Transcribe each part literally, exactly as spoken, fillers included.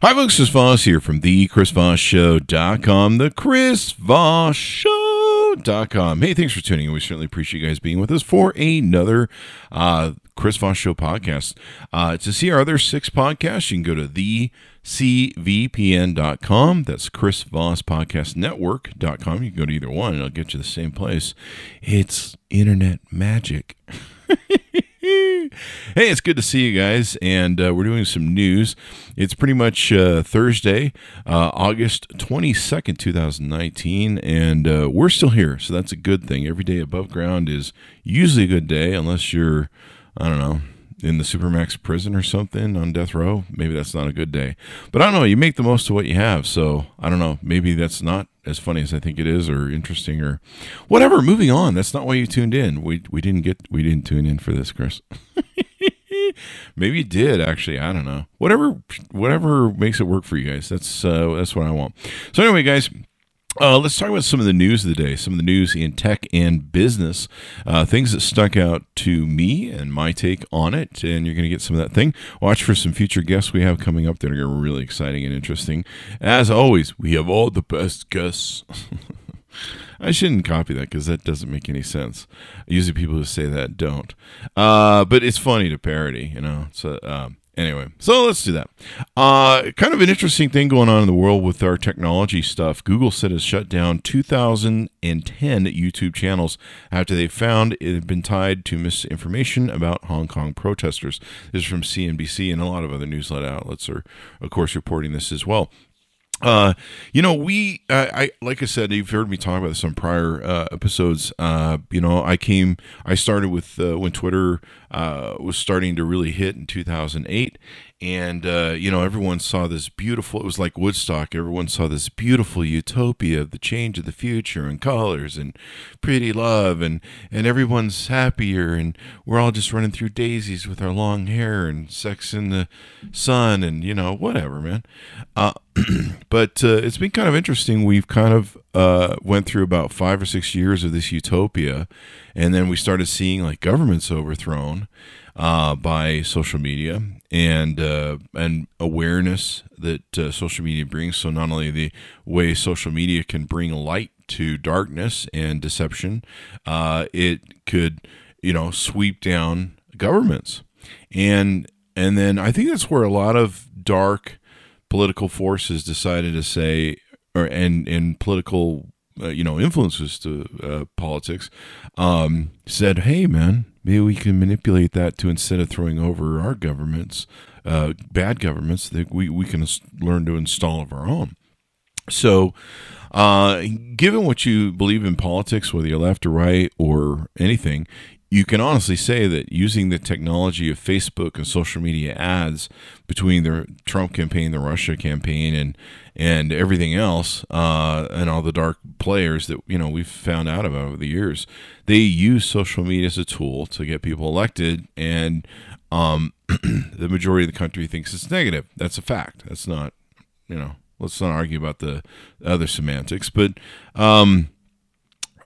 Hi folks, this is Voss here from the chris voss show dot com, the chris voss show dot com. Hey, thanks for tuning in. We certainly appreciate you guys being with us for another uh, Chris Voss Show podcast. Uh, to see our other six podcasts, you can go to the c v p n dot com. That's Chris Voss Podcast Network dot com. You can go to either one and it'll get you to the same place. It's internet magic. Hey, it's good to see you guys, and uh, we're doing some news. It's pretty much uh, Thursday, uh, August twenty-second, twenty nineteen, and uh, we're still here, so that's a good thing. Every day above ground is usually a good day, unless you're, I don't know, in the Supermax prison or something on death row. Maybe that's not a good day. But I don't know, you make the most of what you have, so I don't know, maybe that's not as funny as I think it is, or interesting, or whatever. Moving on. That's not why you tuned in. We we didn't get we didn't tune in for this, Chris. Maybe you did, actually. I don't know. Whatever whatever makes it work for you guys. That's uh, that's what I want. So anyway, guys. Uh, let's talk about some of the news of the day, some of the news in tech and business, uh, things that stuck out to me and my take on it, and you're going to get some of that thing. Watch for some future guests we have coming up that are really exciting and interesting. As always, we have all the best guests. I shouldn't copy that because that doesn't make any sense. Usually people who say that don't. Uh, but it's funny to parody, you know. So, um, Anyway, so let's do that. Uh, kind of an interesting thing going on in the world with our technology stuff. Google said it's shut down two thousand ten YouTube channels after they found it had been tied to misinformation about Hong Kong protesters. This is from C N B C, and a lot of other newsletter outlets are, of course, reporting this as well. Uh, you know, we, uh, I, like I said, you've heard me talk about this on prior, uh, episodes. Uh, you know, I came, I started with, uh, when Twitter, uh, was starting to really hit in two thousand eight, and, uh, you know, everyone saw this beautiful, it was like Woodstock. Everyone saw this beautiful utopia of the change of the future and colors and pretty love, and, and everyone's happier. And we're all just running through daisies with our long hair and sex in the sun and, you know, whatever, man. Uh, But uh, it's been kind of interesting. We've kind of uh, went through about five or six years of this utopia, and then we started seeing like governments overthrown uh, by social media and uh, and awareness that uh, social media brings. So not only the way social media can bring light to darkness and deception, uh, it could, you know, sweep down governments, and and then I think that's where a lot of dark political forces decided to say, or and and political, uh, you know, influences to uh, politics, um, said, "Hey, man, maybe we can manipulate that to, instead of throwing over our governments, uh, bad governments, that we we can learn to install of our own." So, uh, given what you believe in politics, whether you're left or right or anything, you can honestly say that using the technology of Facebook and social media ads between the Trump campaign, the Russia campaign, and and everything else, uh, and all the dark players that, you know, we've found out about over the years, they use social media as a tool to get people elected, and um, the majority of the country thinks it's negative. That's a fact. That's not, you know, let's not argue about the other semantics, but... Um,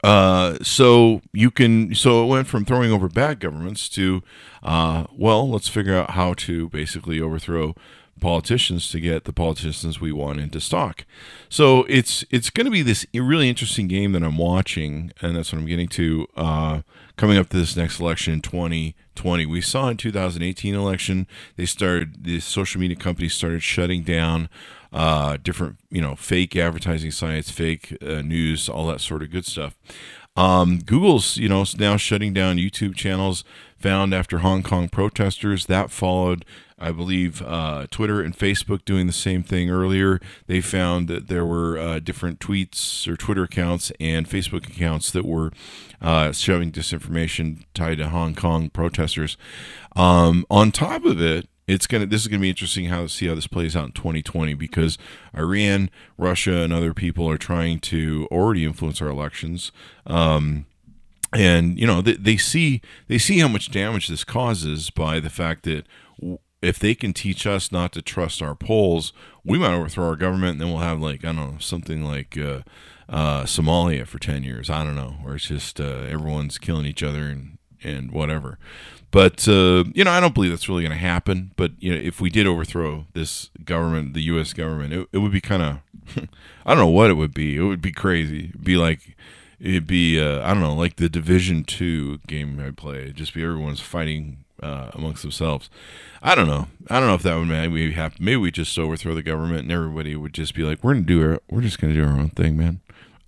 Uh, so you can, so it went from throwing over bad governments to, uh, well, let's figure out how to basically overthrow politicians to get the politicians we want into stock. So it's, it's going to be this really interesting game that I'm watching, and that's what I'm getting to, uh, coming up to this next election in twenty twenty. We saw in two thousand eighteen election, they started, the social media companies started shutting down, uh, different, you know, fake advertising sites, fake uh, news, all that sort of good stuff. Um, Google's, you know, now shutting down YouTube channels found after Hong Kong protesters. That followed, I believe, uh, Twitter and Facebook doing the same thing earlier. They found that there were uh, different tweets or Twitter accounts and Facebook accounts that were uh, shoving disinformation tied to Hong Kong protesters. Um, on top of it, It's gonna. This is gonna be interesting how to see how this plays out in twenty twenty, because Iran, Russia, and other people are trying to already influence our elections, um, and you know they, they see they see how much damage this causes by the fact that w- if they can teach us not to trust our polls, we might overthrow our government, and then we'll have like I don't know something like uh, uh, Somalia for ten years. I don't know, where it's just uh, everyone's killing each other and. and whatever. But, uh, you know, I don't believe that's really going to happen. But, you know, if we did overthrow this government, the U S government, it, it would be kind of, I don't know what it would be. It would be crazy. It'd be like, it'd be, uh, I don't know, like the Division two game I play. It'd just be everyone's fighting uh, amongst themselves. I don't know. I don't know if that would maybe happen. Maybe we just overthrow the government and everybody would just be like, we're going to do our, we're just going to do our own thing, man.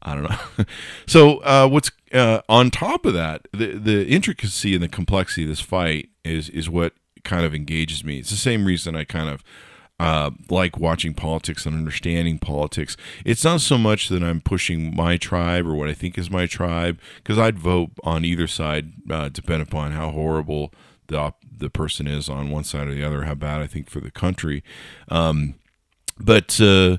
I don't know. So uh, what's uh, on top of that, the the intricacy and the complexity of this fight is is what kind of engages me. It's the same reason I kind of uh, like watching politics and understanding politics. It's not so much that I'm pushing my tribe or what I think is my tribe, because I'd vote on either side, uh, depending upon how horrible the op- the person is on one side or the other, how bad I think for the country. Um, but... Uh,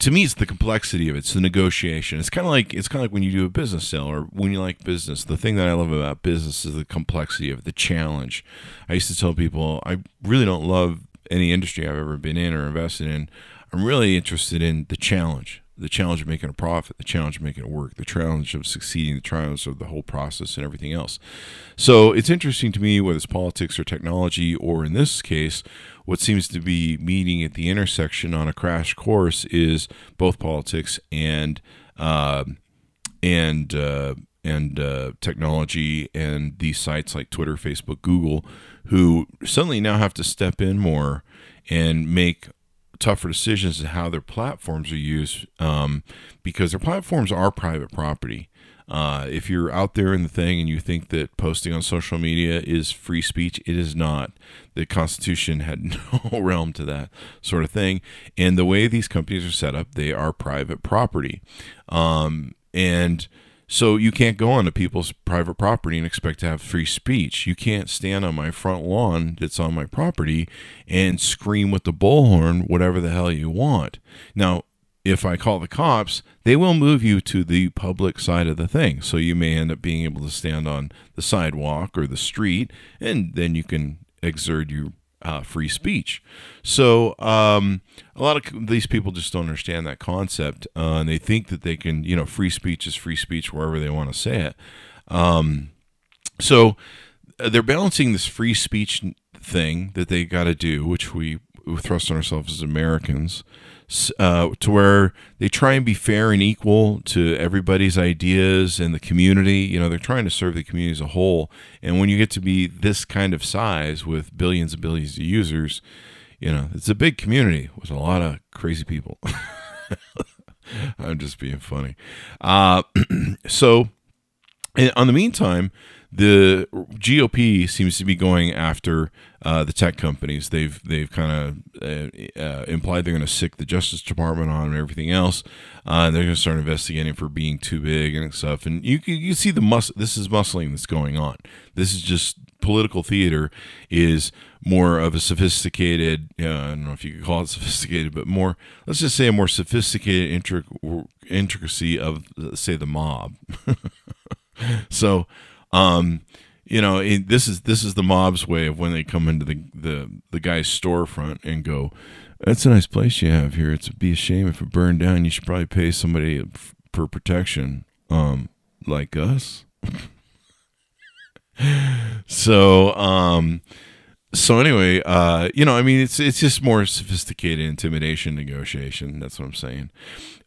To me, it's the complexity of it. It's the negotiation. It's kind of like it's kind of like when you do a business sale or when you like business. The thing that I love about business is the complexity of it, the challenge. I used to tell people I really don't love any industry I've ever been in or invested in. I'm really interested in the challenge, the challenge of making a profit, the challenge of making it work, the challenge of succeeding, the challenge of the whole process and everything else. So it's interesting to me, whether it's politics or technology or in this case, what seems to be meeting at the intersection on a crash course is both politics and uh, and uh, and uh, technology and these sites like Twitter, Facebook, Google, who suddenly now have to step in more and make tougher decisions in how their platforms are used, um, because their platforms are private property. Uh, if you're out there in the thing and you think that posting on social media is free speech, it is not. The Constitution had no realm to that sort of thing. And the way these companies are set up, they are private property. Um, and so you can't go onto people's private property and expect to have free speech. You can't stand on my front lawn that's on my property and scream with the bullhorn whatever the hell you want. Now, if I call the cops, they will move you to the public side of the thing. So you may end up being able to stand on the sidewalk or the street, and then you can exert your uh, free speech. So um, a lot of these people just don't understand that concept, uh, and they think that they can, you know, free speech is free speech wherever they want to say it. Um, so they're balancing this free speech thing that they got to do, which we thrust on ourselves as Americans, Uh, to where they try and be fair and equal to everybody's ideas and the community. You know, they're trying to serve the community as a whole. And when you get to be this kind of size with billions and billions of users, you know, it's a big community with a lot of crazy people. I'm just being funny. Uh, so, and on the meantime, the G O P seems to be going after uh, the tech companies. They've they've kind of uh, uh, implied they're going to sic the Justice Department on and everything else. Uh, and they're going to start investigating for being too big and stuff. And you can you see the mus- This is muscling that's going on. This is just political theater. Is more of a sophisticated. Uh, I don't know if you could call it sophisticated, but more. Let's just say a more sophisticated intric- intricacy of say the mob. So. Um, you know, it, this is this is the mob's way of when they come into the, the the guy's storefront and go, "That's a nice place you have here. It'd be a shame if it burned down. You should probably pay somebody f- for protection, um, like us." so, um, so anyway, uh, you know, I mean, it's it's just more sophisticated intimidation negotiation. That's what I'm saying.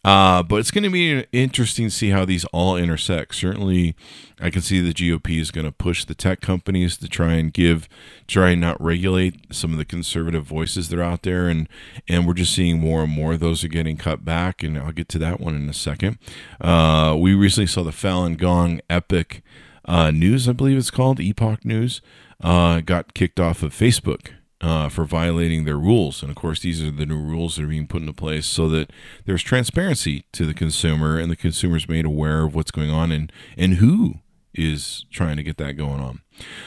Uh, but it's going to be interesting to see how these all intersect. Certainly, I can see the G O P is going to push the tech companies to try and give, try and not regulate some of the conservative voices that are out there. And, and we're just seeing more and more of those are getting cut back. And I'll get to that one in a second. Uh, we recently saw the Falun Gong Epoch uh, News, I believe it's called, Epoch News, uh, got kicked off of Facebook. Uh, for violating their rules. And of course, these are the new rules that are being put into place so that there's transparency to the consumer and the consumer's made aware of what's going on and, and who is trying to get that going on.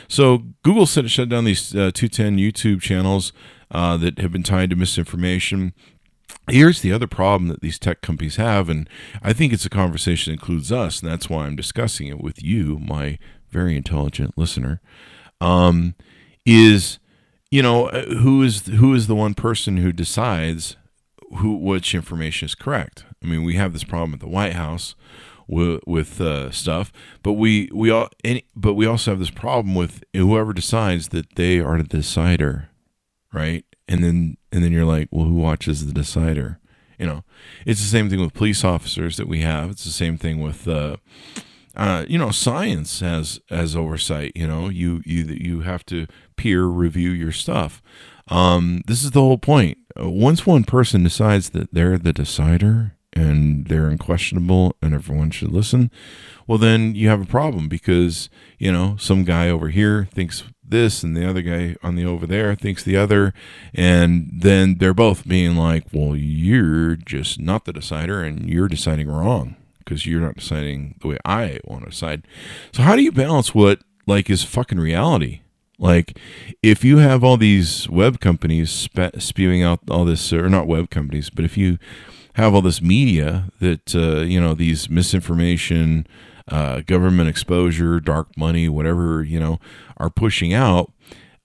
So Google said it shut down these uh, two ten YouTube channels uh, that have been tied to misinformation. Here's the other problem that these tech companies have, and I think it's a conversation that includes us, and that's why I'm discussing it with you, my very intelligent listener, um, is... You know, who is who is the one person who decides who which information is correct? I mean, we have this problem at the White House with, with uh, stuff. But we we all any, but we also have this problem with whoever decides that they are the decider, right? And then and then you're like, well, who watches the decider? You know, it's the same thing with police officers that we have. It's the same thing with, uh, uh, you know, science has as oversight. You know, you you you have to peer review your stuff. Um, this is the whole point. Once one person decides that they're the decider and they're unquestionable and everyone should listen, well, then you have a problem because, you know, some guy over here thinks this and the other guy on the over there thinks the other, and then they're both being like, well, you're just not the decider and you're deciding wrong because you're not deciding the way I want to decide. So how do you balance what like is fucking reality? Like, if you have all these web companies spe- spewing out all this, or not web companies, but if you have all this media that, uh, you know, these misinformation, Uh, government exposure, dark money, whatever, you know, are pushing out,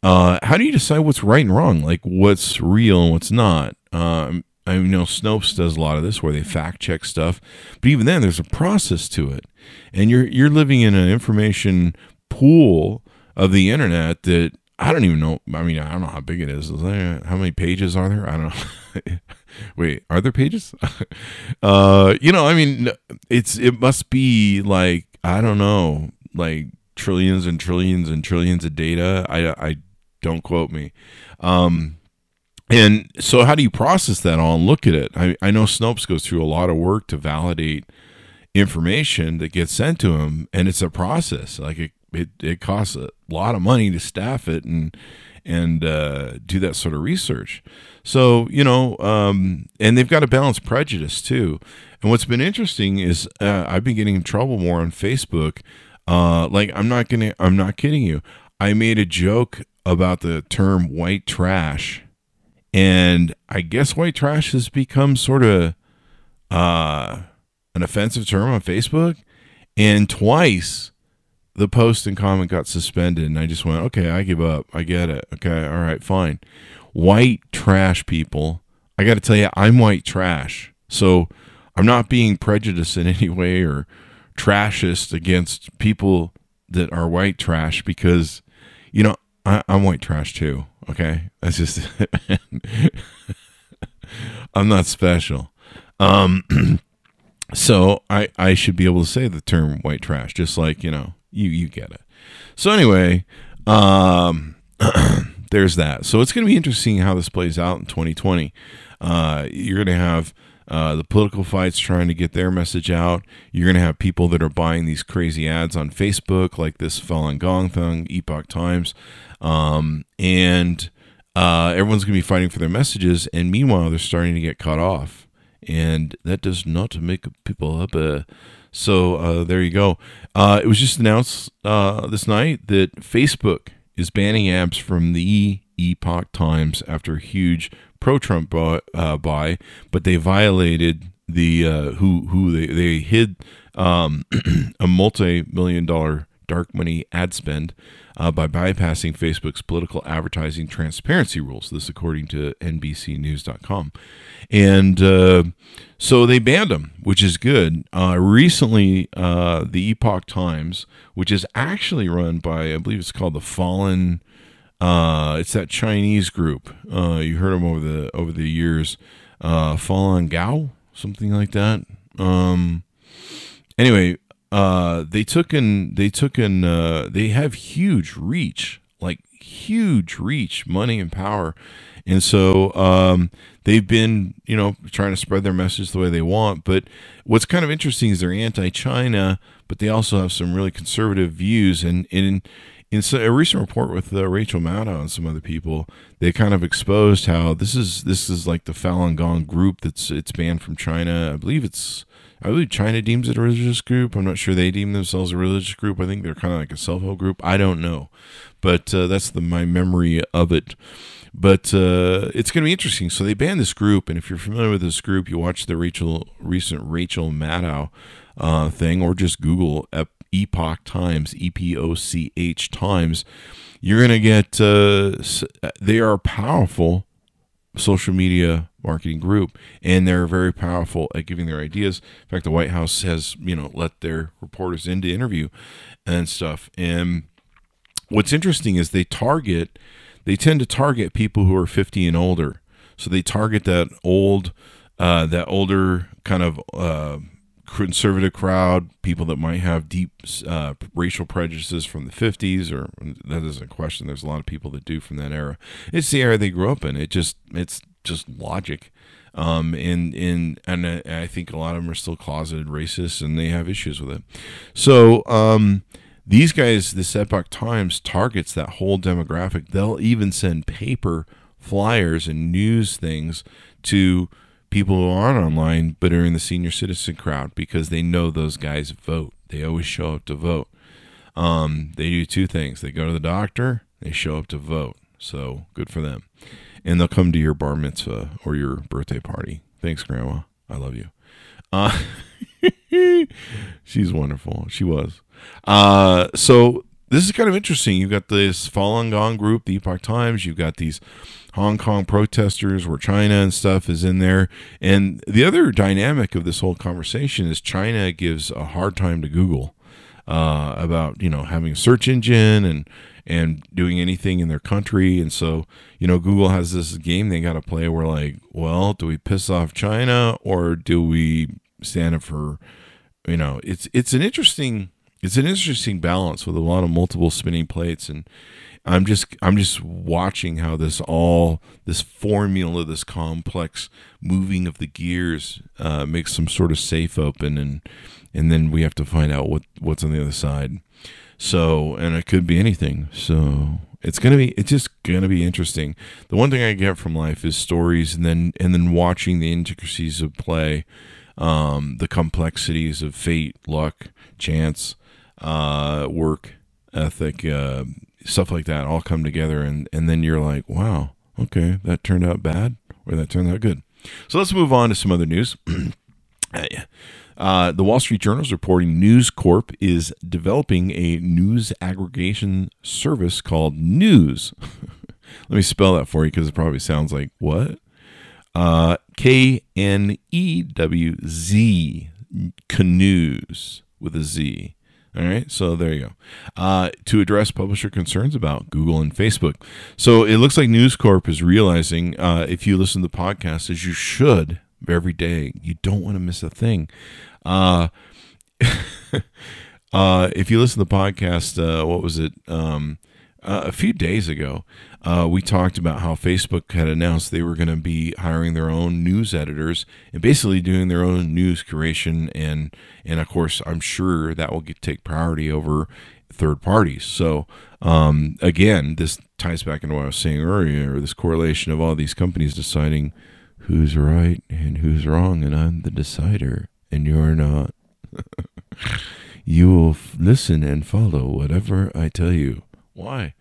uh, how do you decide what's right and wrong? Like, what's real and what's not? Um, I know Snopes does a lot of this where they fact check stuff, but even then there's a process to it. And you're, you're living in an information pool of the internet that I don't even know. I mean, I don't know how big it is. Is there, how many pages are there? I don't know. Wait, are there pages? uh, you know, I mean, it's it must be like, I don't know, like trillions and trillions and trillions of data. I, I don't quote me. Um, and so how do you process that all and look at it? I, I know Snopes goes through a lot of work to validate information that gets sent to him, and it's a process. Like it, It, it costs a lot of money to staff it and and uh, do that sort of research. So, you know, um, and they've got to balance prejudice too. And what's been interesting is uh, I've been getting in trouble more on Facebook. Uh, like I'm not gonna, I'm not kidding you. I made a joke about the term white trash, and I guess white trash has become sort of uh, an offensive term on Facebook. And twice, the post and comment got suspended, and I just went, okay, I give up. I get it. Okay, all right, fine. White trash people. I got to tell you, I'm white trash. So I'm not being prejudiced in any way or trashist against people that are white trash because, you know, I, I'm white trash too, okay? That's just I'm not special. Um, so I, I should be able to say the term white trash, just like, you know, You you get it. So anyway, um, there's that. So it's going to be interesting how this plays out in twenty twenty. Uh, you're going to have uh, the political fights trying to get their message out. You're going to have people that are buying these crazy ads on Facebook, like this Falun Gong thing, Epoch Times. Um, and uh, everyone's going to be fighting for their messages. And meanwhile, they're starting to get cut off. And that does not make people happy. So uh, there you go. Uh, it was just announced uh, this night that Facebook is banning apps from the Epoch Times after a huge pro-Trump buy, uh, buy but they violated the uh, who who they they hid um, a multi-million dollar dark money ad spend uh, by bypassing Facebook's political advertising transparency rules. This according to N B C News dot com. And uh, so they banned them, which is good. Uh, recently, uh, the Epoch Times, which is actually run by, I believe it's called the Falun, uh, it's that Chinese group. Uh, you heard them over the over the years. Uh, Falun Gong, something like that. Um, anyway, Uh, they took in, they took in, uh, they have huge reach, like huge reach, money and power. And so, um, they've been, you know, trying to spread their message the way they want. But what's kind of interesting is they're anti-China, but they also have some really conservative views. And, in in so a recent report with uh, Rachel Maddow and some other people, they kind of exposed how this is, this is like the Falun Gong group that's, it's banned from China. I believe it's, I believe China deems it a religious group. I'm not sure they deem themselves a religious group. I think they're kind of like a self-help group. I don't know. But uh, that's the my memory of it. But uh, it's going to be interesting. So they banned this group. And if you're familiar with this group, you watch the Rachel recent Rachel Maddow uh, thing, or just Google Epoch Times, E P O C H Times. You're going to get, uh, they are powerful social media marketing group, and they're very powerful at giving their ideas. In fact, the White House has, you know, let their reporters in to interview and stuff. And what's interesting is they target, they tend to target people who are fifty and older. So they target that old, uh, that older kind of uh, conservative crowd, people that might have deep uh, racial prejudices from the fifties, or that isn't a question. There's a lot of people that do from that era. It's the era they grew up in. It just, it's just logic. Um, and, and, and I think a lot of them are still closeted racists, and they have issues with it. So, um, these guys, this Epoch Times targets that whole demographic. They'll even send paper flyers and news things to people who aren't online but are in the senior citizen crowd, because they know those guys vote. They always show up to vote. Um, they do two things. They go to the doctor, they show up to vote. So good for them. And they'll come to your bar mitzvah or your birthday party. Thanks, Grandma. I love you. Uh, she's wonderful. She was. Uh, so this is kind of interesting. You've got this Falun Gong group, the Epoch Times. You've got these Hong Kong protesters where China and stuff is in there. And the other dynamic of this whole conversation is China gives a hard time to Google uh, about, you know, having a search engine and and doing anything in their country. And so, you know, Google has this game they got to play where, like, well, do we piss off China or do we stand up for, you know, it's it's an interesting... It's an interesting balance with a lot of multiple spinning plates, and I'm just I'm just watching how this all this formula, this complex moving of the gears, uh, makes some sort of safe open, and and then we have to find out what, what's on the other side. So, and it could be anything. So it's gonna be it's just gonna be interesting. The one thing I get from life is stories, and then and then watching the intricacies of play, um, the complexities of fate, luck, chance. Uh, work ethic, uh, stuff like that all come together, and, and then you're like, wow, okay, that turned out bad or that turned out good. So let's move on to some other news. uh, the Wall Street Journal is reporting News Corp is developing a news aggregation service called News. Let me spell that for you because it probably sounds like what? Uh, K N E W Z, Canoes with a Z. All right, so there you go. Uh, to address publisher concerns about Google and Facebook. So it looks like News Corp is realizing, uh, if you listen to the podcast, as you should every day, you don't want to miss a thing. Uh, uh, if you listen to the podcast, uh, what was it? Um, uh, a few days ago, uh, we talked about how Facebook had announced they were going to be hiring their own news editors and basically doing their own news curation, and and of course I'm sure that will get, take priority over third parties. So um, again, this ties back into what I was saying earlier, this correlation of all these companies deciding who's right and who's wrong, and I'm the decider and you're not. You will f- listen and follow whatever I tell you. Why?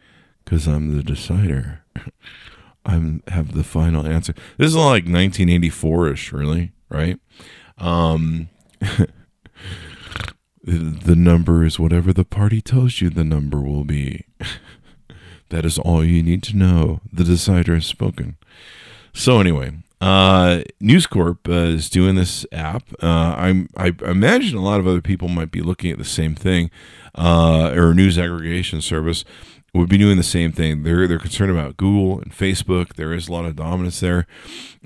Because I'm the decider. I'm have the final answer. This is like nineteen eighty-four-ish, really, right? Um, the number is whatever the party tells you the number will be. That is all you need to know. The decider has spoken. So anyway, uh, News Corp uh, is doing this app. Uh, I'm, I imagine a lot of other people might be looking at the same thing, uh, or a news aggregation service. Would be doing the same thing. They're they're concerned about Google and Facebook. There is a lot of dominance there,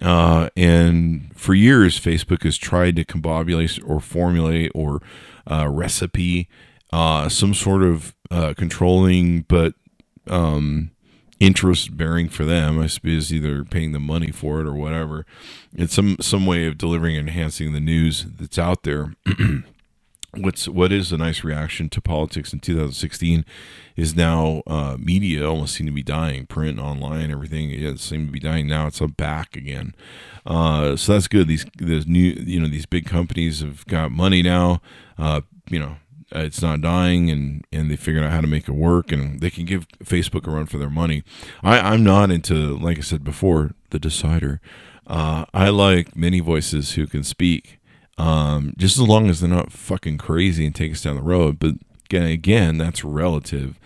uh, and for years Facebook has tried to combobulate or formulate or uh, recipe uh, some sort of uh, controlling but um, interest bearing for them. I suppose either paying them money for it or whatever. It's some some way of delivering and enhancing the news that's out there. What's what is a nice reaction to politics in two thousand sixteen is now uh, media almost seem to be dying, print, online, everything. It seems to be dying now. It's back again, uh, so that's good. These these new you know these big companies have got money now. Uh, you know it's not dying, and, and they figured out how to make it work, and they can give Facebook a run for their money. I, I'm not into, like I said before, the decider. Uh, I like many voices who can speak. Um, just as long as they're not fucking crazy and take us down the road. But again, again, that's relative.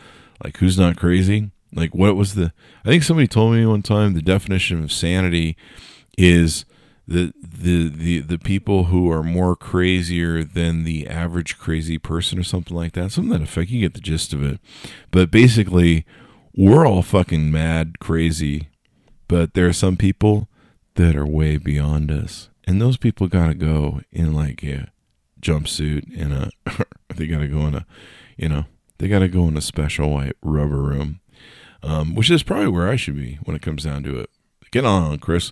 Like, who's not crazy? Like, what was the, I think somebody told me one time the definition of sanity is the the the, the people who are more crazier than the average crazy person or something like that. Something to that effect. You get the gist of it. But basically, we're all fucking mad crazy, but there are some people that are way beyond us. And those people got to go in like a jumpsuit and a, they got to go in a, you know, they got to go in a special white rubber room. Um, which is probably where I should be when it comes down to it. Get on, Chris.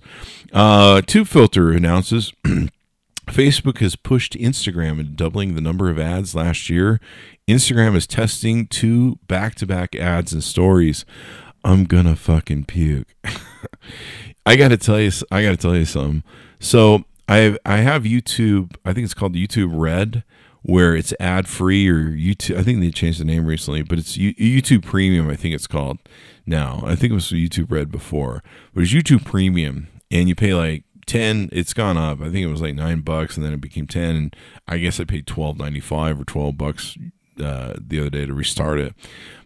Uh, TubeFilter announces Facebook has pushed Instagram in doubling the number of ads last year. Instagram is testing two back-to-back ads and stories. I'm gonna fucking puke. I gotta tell you. I gotta tell you something. So I I have YouTube. I think it's called YouTube Red, where it's ad free, or YouTube, I think they changed the name recently, but it's U- YouTube Premium, I think it's called now. I think it was YouTube Red before, but it's YouTube Premium, and you pay like ten, it's gone up. I think it was like nine bucks, and then it became ten, and I guess I paid twelve ninety-five or twelve bucks uh, the other day to restart it.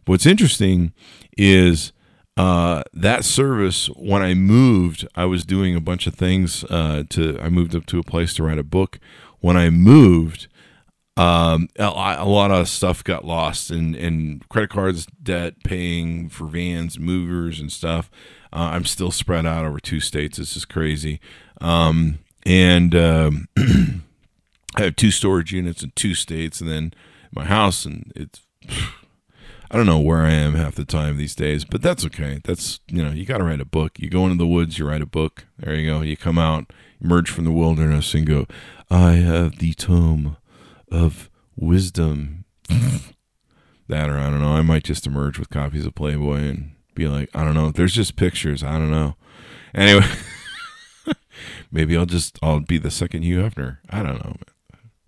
But what's interesting is uh, that service, when I moved, I was doing a bunch of things uh, to, I moved up to a place to write a book. When I moved, Um, a lot, a lot of stuff got lost, and, and credit cards, debt, paying for vans, movers and stuff. Uh, I'm still spread out over two states. This is crazy. Um, and, um, I have two storage units in two states, and then my house, and it's, I don't know where I am half the time these days, but that's okay. That's, you know, you got to write a book. You go into the woods, you write a book. There you go. You come out, emerge from the wilderness and go, I have the tome of wisdom. That, or I don't know, I might just emerge with copies of Playboy and be like, I don't know, there's just pictures, I don't know. Anyway, maybe I'll just, I'll be the second Hugh Hefner. I don't know.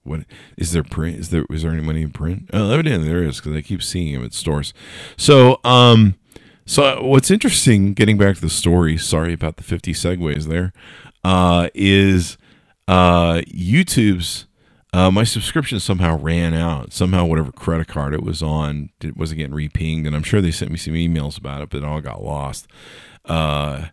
What is there print? Is there, is there any money in print? Oh, evidently there is, because I keep seeing him at stores. So, um, so what's interesting, getting back to the story, sorry about the fifty segues there, uh, is uh, YouTube's, Uh, my subscription somehow ran out. Somehow, whatever credit card it was on, it wasn't getting re-pinged, and I'm sure they sent me some emails about it, but it all got lost. Uh,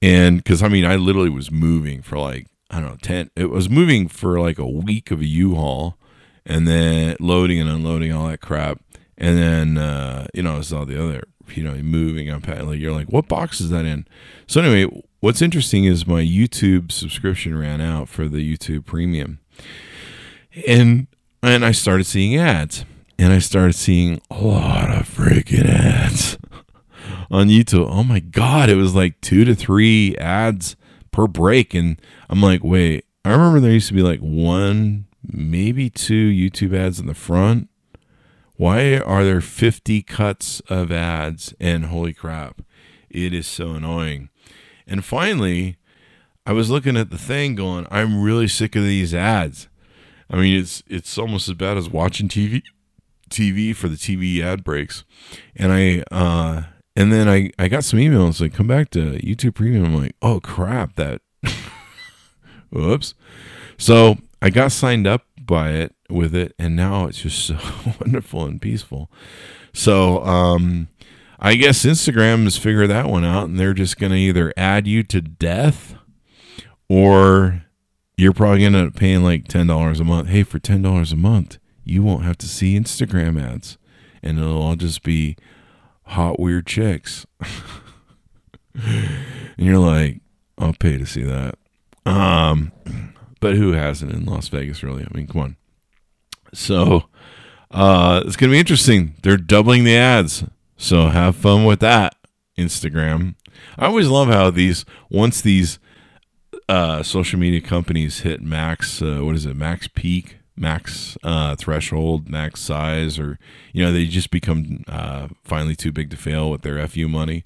and because I mean, I literally was moving for like I don't know ten. It was moving for like a week of a U-Haul, and then loading and unloading all that crap, and then uh, you know, it's all the other you know moving. I'm like, you're like, what box is that in? So anyway, what's interesting is my YouTube subscription ran out for the YouTube Premium. And and I started seeing ads, and I started seeing a lot of freaking ads on YouTube. Oh my God, it was like two to three ads per break. And I'm like, wait, I remember there used to be like one, maybe two YouTube ads in the front. Why are there fifty cuts of ads? And holy crap, it is so annoying. And finally, I was looking at the thing going, I'm really sick of these ads. I mean, it's it's almost as bad as watching T V for the T V ad breaks. And I uh, and then I, I got some emails like, come back to YouTube Premium. I'm like, oh, crap, that. Whoops. So I got signed up by it with it. And now it's just so wonderful and peaceful. So um, I guess Instagram has figured that one out. And they're just going to either add you to death, or you're probably going to end up paying like ten dollars a month. Hey, for ten dollars a month, you won't have to see Instagram ads. And it'll all just be hot, weird chicks. And you're like, I'll pay to see that. Um, but who hasn't in Las Vegas, really? I mean, come on. So uh, it's going to be interesting. They're doubling the ads. So have fun with that, Instagram. I always love how these, once these, Uh, social media companies hit max, uh, what is it, max peak, max uh, threshold, max size, or, you know, they just become uh, finally too big to fail with their F U money.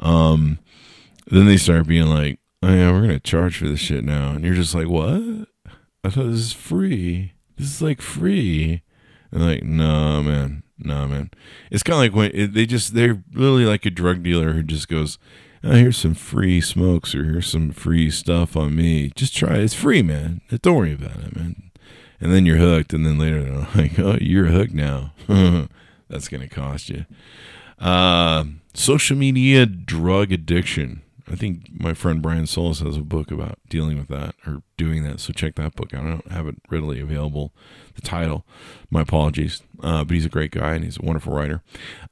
Um, then they start being like, oh, yeah, we're going to charge for this shit now. And you're just like, what? I thought this is free. This is like free. And like, no, man. No, man. It's kind of like when it, they just, they're really like a drug dealer who just goes, oh, here's some free smokes, or here's some free stuff on me. Just try it. It's free, man. Don't worry about it, man. And then you're hooked. And then later they're like, oh, you're hooked now. That's going to cost you. Uh, social media drug addiction. I think my friend Brian Solis has a book about dealing with that or doing that, so check that book out. I don't have it readily available, the title. My apologies. Uh, but he's a great guy, and he's a wonderful writer.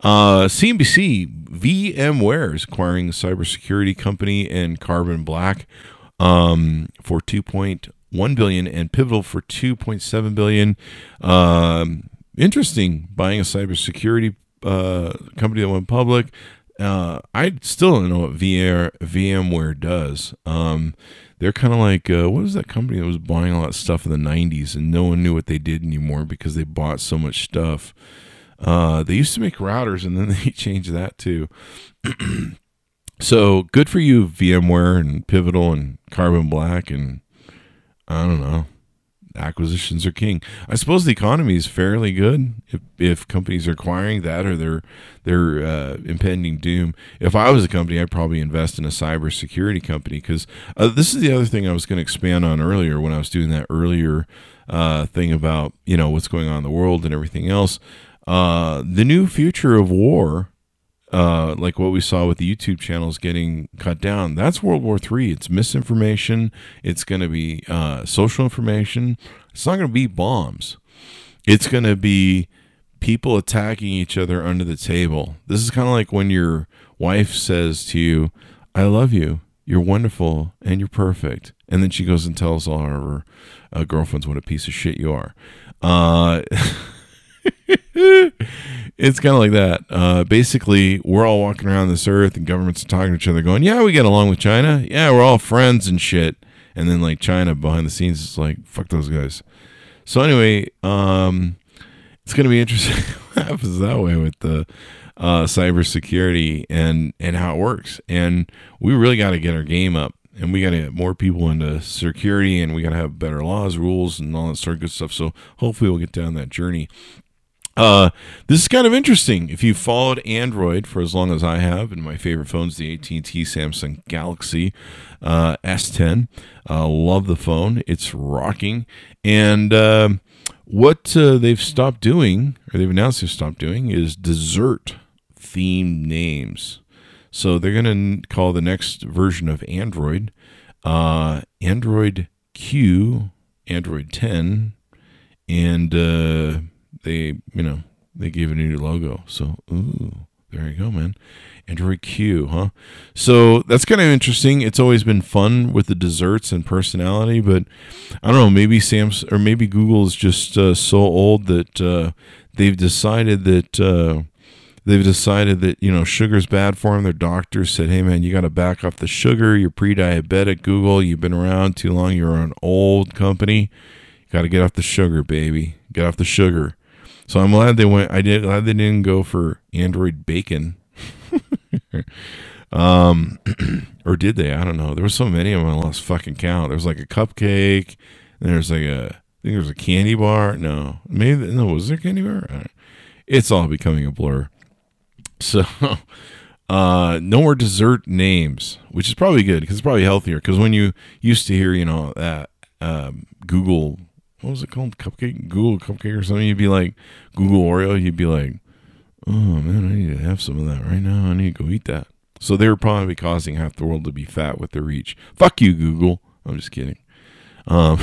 Uh, C N B C, VMware is acquiring cybersecurity company and Carbon Black um, for two point one billion dollars and Pivotal for two point seven billion dollars. Um, interesting, buying a cybersecurity uh, company that went public. Uh, I still don't know what VMware does. Um, they're kind of like, uh, what was that company that was buying all that stuff in the nineties and no one knew what they did anymore because they bought so much stuff. Uh, they used to make routers and then they changed that too. So good for you, VMware and Pivotal and Carbon Black, and I don't know. Acquisitions are king. I suppose the economy is fairly good if, if companies are acquiring that or they're, they're uh, impending doom. If I was a company, I'd probably invest in a cybersecurity company because uh, this is the other thing I was going to expand on earlier when I was doing that earlier uh, thing about, you know, what's going on in the world and everything else. Uh, the new future of war, uh, like what we saw with the YouTube channels getting cut down, that's World War Three. It's misinformation. It's going to be uh, social information. It's not going to be bombs. It's going to be people attacking each other under the table. This is kind of like when your wife says to you, I love you, you're wonderful, and you're perfect. And then she goes and tells all her uh, girlfriends what a piece of shit you are. Uh It's kind of like that. Uh, basically, we're all walking around this earth and governments are talking to each other going, yeah, we get along with China. Yeah, we're all friends and shit. And then, like, China behind the scenes is like, fuck those guys. So anyway, um, it's going to be interesting what happens that way with the uh, cybersecurity and, and how it works. And we really got to get our game up. And we got to get more people into security, and we got to have better laws, rules, and all that sort of good stuff. So hopefully we'll get down that journey. Uh, this is kind of interesting. If you've followed Android for as long as I have, and my favorite phone's the A T and T Samsung Galaxy uh, S ten. Uh, love the phone. It's rocking. And uh, what uh, they've stopped doing, or they've announced they've stopped doing, is dessert-themed names. So they're going to call the next version of Android uh, Android Q, Android ten, and... Uh, They, you know, they gave it a new logo. So, ooh, there you go, man. Android Q, huh? So that's kind of interesting. It's always been fun with the desserts and personality, but I don't know. Maybe Sam's or maybe Google is just uh, so old that uh, they've decided that uh, they've decided that you know sugar's bad for them. Their doctors said, "Hey, man, you got to back off the sugar. You're pre-diabetic, Google. You've been around too long. You're an old company. You got to get off the sugar, baby. Get off the sugar." So I'm glad they went. I did glad they didn't go for Android Bacon, um, or did they? I don't know. There were so many of them I lost fucking count. There was like a cupcake. And there's like a I think there was a candy bar. No, maybe no. Was there a candy bar? All right. It's all becoming a blur. So uh, no more dessert names, which is probably good because it's probably healthier. Because when you used to hear, you know, that um, Google. What was it called? Cupcake? Google Cupcake or something? You'd be like, Google Oreo. You'd be like, oh, man, I need to have some of that right now. I need to go eat that. So they were probably causing half the world to be fat with their reach. Fuck you, Google. I'm just kidding. Um,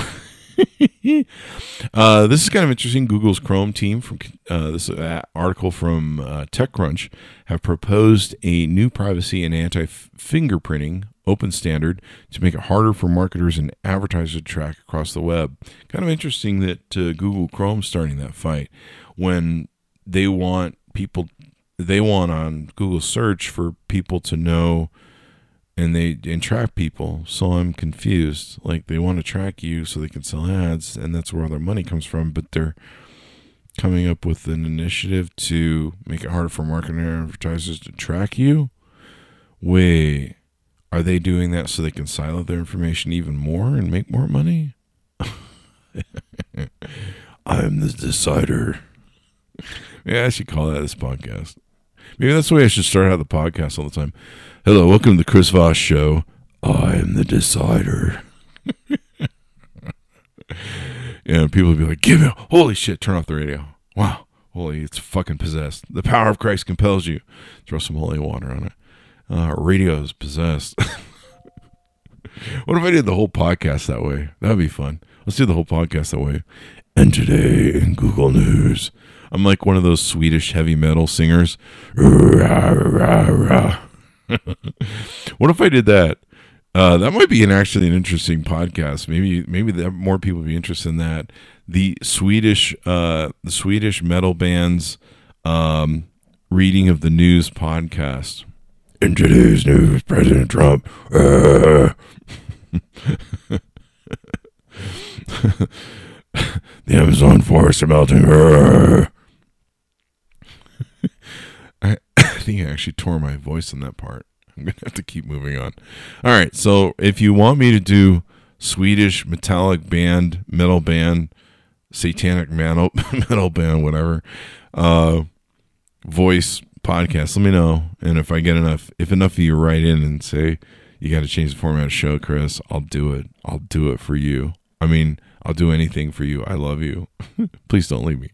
uh, this is kind of interesting. Google's Chrome team, from uh, this article from uh, TechCrunch, have proposed a new privacy and anti-fingerprinting open standard to make it harder for marketers and advertisers to track across the web. Kind of interesting that uh, Google Chrome's starting that fight when they want people, they want on Google search for people to know and they and track people. So I'm confused. Like they want to track you so they can sell ads, and that's where all their money comes from. But they're coming up with an initiative to make it harder for marketers and advertisers to track you. Wait. Are they doing that so they can silo their information even more and make more money? I'm the decider. Yeah, I should call that this podcast. Maybe that's the way I should start out the podcast all the time. Hello, welcome to the Chris Voss Show. I am the decider. And people would be like, give me, holy shit, turn off the radio. Wow, Holy, it's fucking possessed. The power of Christ compels you. Throw some holy water on it. Uh, radio is possessed. What if I did the whole podcast that way? That would be fun. Let's do the whole podcast that way. And today in Google News, I'm like one of those Swedish heavy metal singers. What if I did that? Uh, that might be an actually an interesting podcast. Maybe maybe that more people would be interested in that. The Swedish uh, the Swedish metal band's um, reading of the news podcast. In today's news, President Trump. Uh. The Amazon forests are melting. Uh. I, I think I actually tore my voice in that part. I'm going to have to keep moving on. All right. So if you want me to do Swedish metallic band, metal band, satanic metal, metal band, whatever, uh, voice podcast, let me know. And if I get enough, if enough of you write in and say, you got to change the format of the show, Chris, I'll do it. I'll do it for you. I mean, I'll do anything for you. I love you. Please don't leave me.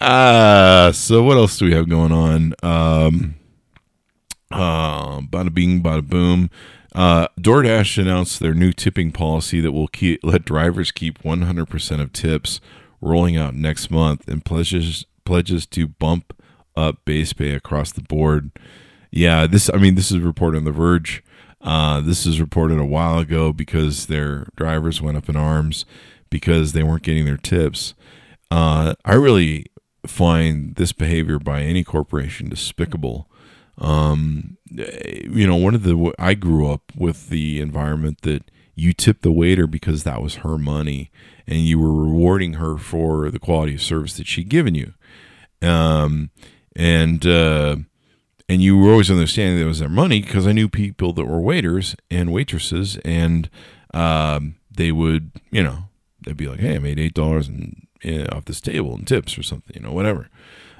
Uh, so what else do we have going on? Um, Uh, bada bing, bada boom. Uh, DoorDash announced their new tipping policy that will keep, let drivers keep one hundred percent of tips, rolling out next month, and pledges pledges to bump up base pay across the board. Yeah, this I mean this is reported on The Verge. Uh, this is reported a while ago because their drivers went up in arms because they weren't getting their tips. Uh, I really find this behavior by any corporation despicable. Um, you know, one of the, I grew up with the environment that you tipped the waiter because that was her money and you were rewarding her for the quality of service that she'd given you. Um, and, uh, and you were always understanding that it was their money because I knew people that were waiters and waitresses and, um, they would, you know, they'd be like, hey, I made eight dollars and, and off this table and tips or something, you know, whatever.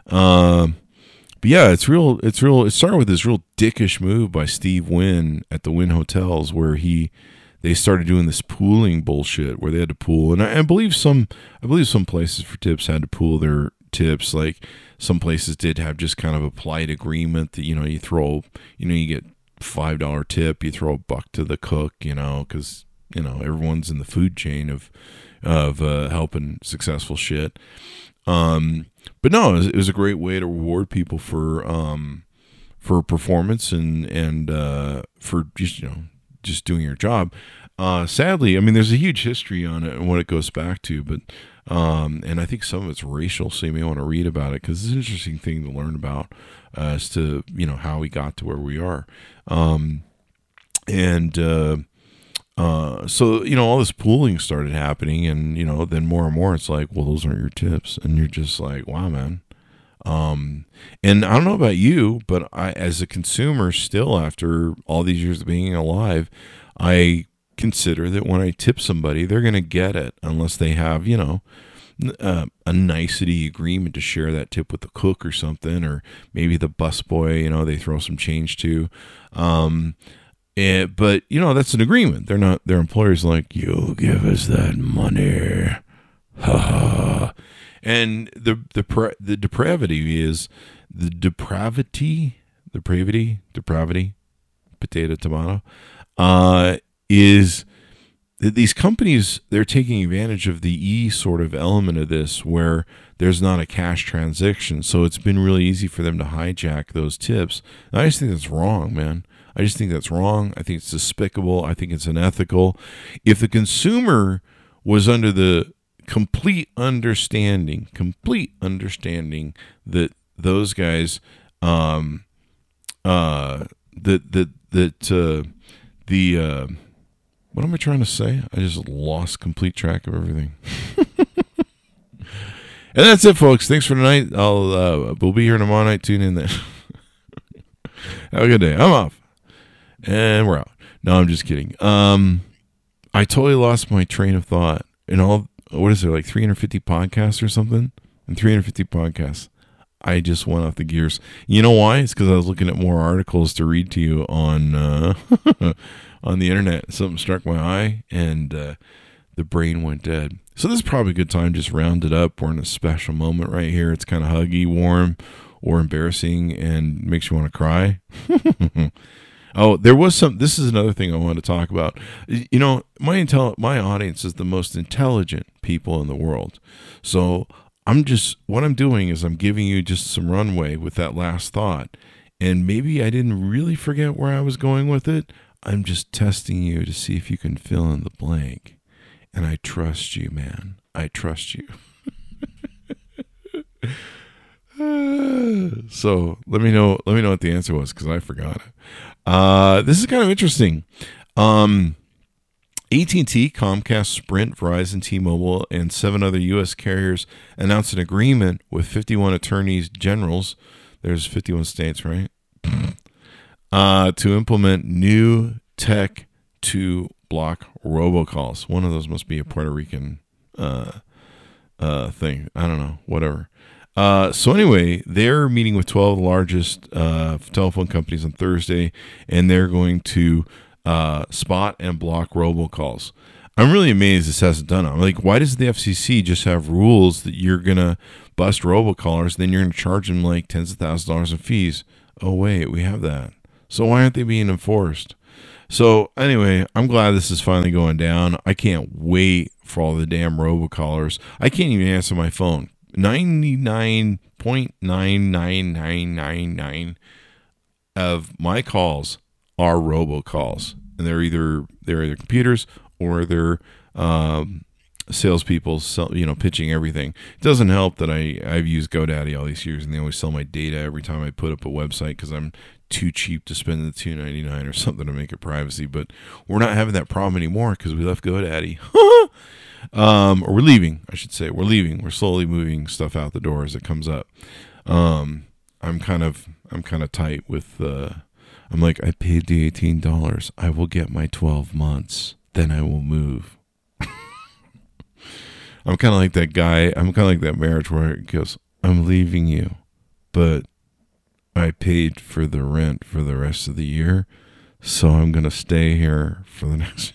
Um, But yeah, it's real. It's real. It started with this real dickish move by Steve Wynn at the Wynn Hotels, where he they started doing this pooling bullshit, where they had to pool, and I, I believe some, I believe some places for tips had to pool their tips. Like some places did have just kind of a polite agreement that you know you throw, you know you get five dollar tip, you throw a buck to the cook, you know, because you know everyone's in the food chain of of uh, helping successful shit. Um, but no, it was, it was a great way to reward people for, um, for performance and, and, uh, for just, you know, just doing your job. Uh, sadly, I mean, there's a huge history on it and what it goes back to, but, um, and I think some of it's racial. So you may want to read about it because it's an interesting thing to learn about, uh, as to, you know, how we got to where we are. Um, and, uh, Uh, so, you know, all this pooling started happening and, you know, then more and more it's like, well, those aren't your tips. And you're just like, wow, man. Um, and I don't know about you, but I, as a consumer still, after all these years of being alive, I consider that when I tip somebody, they're going to get it unless they have, you know, Uh, a nicety agreement to share that tip with the cook or something, or maybe the busboy, you know, they throw some change to, um, It, but you know that's an agreement. They're not. Their employer's like, "You give us that money," ha ha. And the the pre, the depravity is the depravity, depravity, depravity, potato tomato, uh, is that these companies they're taking advantage of the e sort of element of this where there's not a cash transaction, so it's been really easy for them to hijack those tips. And I just think that's wrong, man. I just think that's wrong. I think it's despicable. I think it's unethical. If the consumer was under the complete understanding, complete understanding that those guys, um, uh, that that that uh, the uh, what am I trying to say? I just lost complete track of everything. And that's it, folks. Thanks for tonight. I'll uh, we'll be here tomorrow night. Tune in then. Have a good day. I'm off. And we're out. No, I'm just kidding. Um, I totally lost my train of thought. And all, what is there, like three hundred fifty podcasts or something? And three hundred fifty podcasts. I just went off the gears. You know why? It's because I was looking at more articles to read to you on uh, on the internet. Something struck my eye, and uh, the brain went dead. So this is probably a good time to just round it up. We're in a special moment right here. It's kind of huggy, warm, or embarrassing and makes you want to cry. Oh, there was some, this is another thing I want to talk about. You know, my intel, my audience is the most intelligent people in the world. So I'm just, what I'm doing is I'm giving you just some runway with that last thought. And maybe I didn't really forget where I was going with it. I'm just testing you to see if you can fill in the blank. And I trust you, man. I trust you. So let me know. Let me know what the answer was because I forgot it. Uh, this is kind of interesting. Um, A T and T, Comcast, Sprint, Verizon, T-Mobile, and seven other U S carriers announced an agreement with fifty-one attorneys generals. There's fifty-one states, right? Uh, to implement new tech to block robocalls. One of those must be a Puerto Rican uh, uh, thing. I don't know. Whatever. Uh, so anyway, they're meeting with twelve largest uh, telephone companies on Thursday, and they're going to uh, spot and block robocalls. I'm really amazed this hasn't done it. I'm like, why does the F C C just have rules that you're going to bust robocallers, then you're going to charge them like tens of thousands of dollars in fees? Oh, wait, we have that. So why aren't they being enforced? So anyway, I'm glad this is finally going down. I can't wait for all the damn robocallers. I can't even answer my phone. ninety-nine point nine nine nine nine nine of my calls are robocalls, and they're either they're either computers or they're um, salespeople, sell, you know, pitching everything. It doesn't help that I I've used GoDaddy all these years, and they always sell my data every time I put up a website because I'm too cheap to spend the two ninety-nine or something to make it privacy. But we're not having that problem anymore because we left GoDaddy. Um, or we're leaving, I should say. We're leaving. We're slowly moving stuff out the door as it comes up. Um, I'm kind of, I'm kind of tight with, uh, I'm like, I paid the eighteen dollars. I will get my twelve months. Then I will move. I'm kind of like that guy. I'm kind of like that marriage where it goes, I'm leaving you, but I paid for the rent for the rest of the year. So I'm going to stay here for the next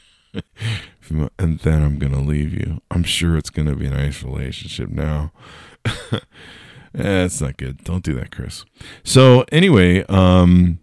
and then I'm going to leave you. I'm sure it's going to be a nice relationship now. That's eh, not good. Don't do that, Chris. So anyway, um,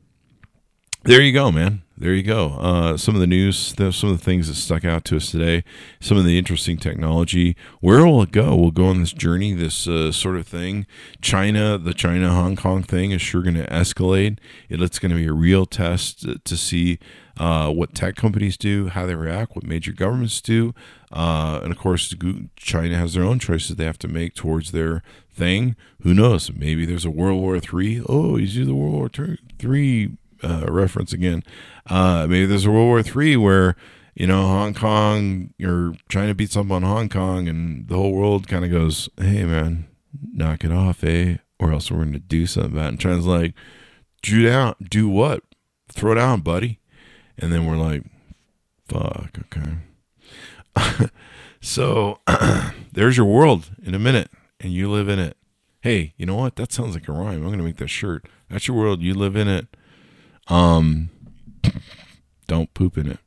there you go, man. There you go. Uh, some of the news, some of the things that stuck out to us today, some of the interesting technology. Where will it go? We'll go on this journey, this uh, sort of thing. China, the China-Hong Kong thing is sure going to escalate. It's going to be a real test to see uh, what tech companies do, how they react, what major governments do. Uh, and, of course, China has their own choices they have to make towards their thing. Who knows? Maybe there's a World War Three. Oh, you see the World War Three. Uh, reference again. Uh, maybe there's a World War Three where, you know, Hong Kong or China beats up on Hong Kong and the whole world kind of goes, hey, man, knock it off, eh? Or else we're going to do something about it. And China's like, do down, do what? Throw down, buddy. And then we're like, fuck, okay. So there's your world in a minute and you live in it. Hey, you know what? That sounds like a rhyme. I'm going to make that shirt. That's your world. You live in it. Um, don't poop in it.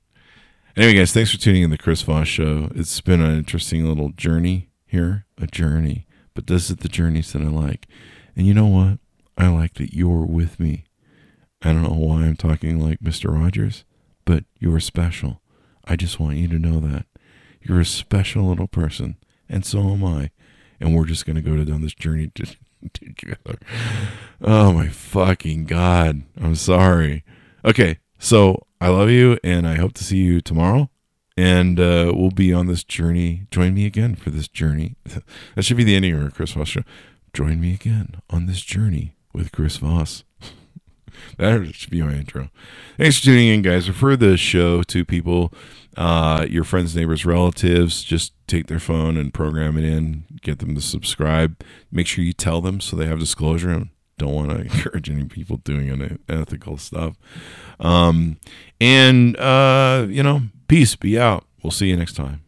Anyway, guys, thanks for tuning in to the Chris Voss Show. It's been an interesting little journey here, a journey, but this is the journeys that I like. And you know what? I like that you're with me. I don't know why I'm talking like Mister Rogers, but you're special. I just want you to know that. You're a special little person, and so am I. And we're just going to go down this journey to together. Oh my fucking God. I'm sorry. Okay. So I love you and I hope to see you tomorrow and uh, we'll be on this journey. Join me again for this journey. That should be the ending of our Chris Voss Show. Join me again on this journey with Chris Voss. That should be my intro. Thanks for tuning in, guys. Refer the show to people, uh, your friends, neighbors, relatives. Just take their phone and program it in. Get them to subscribe. Make sure you tell them so they have disclosure. I don't want to encourage any people doing unethical stuff. Um, and, uh, you know, peace. Be out. We'll see you next time.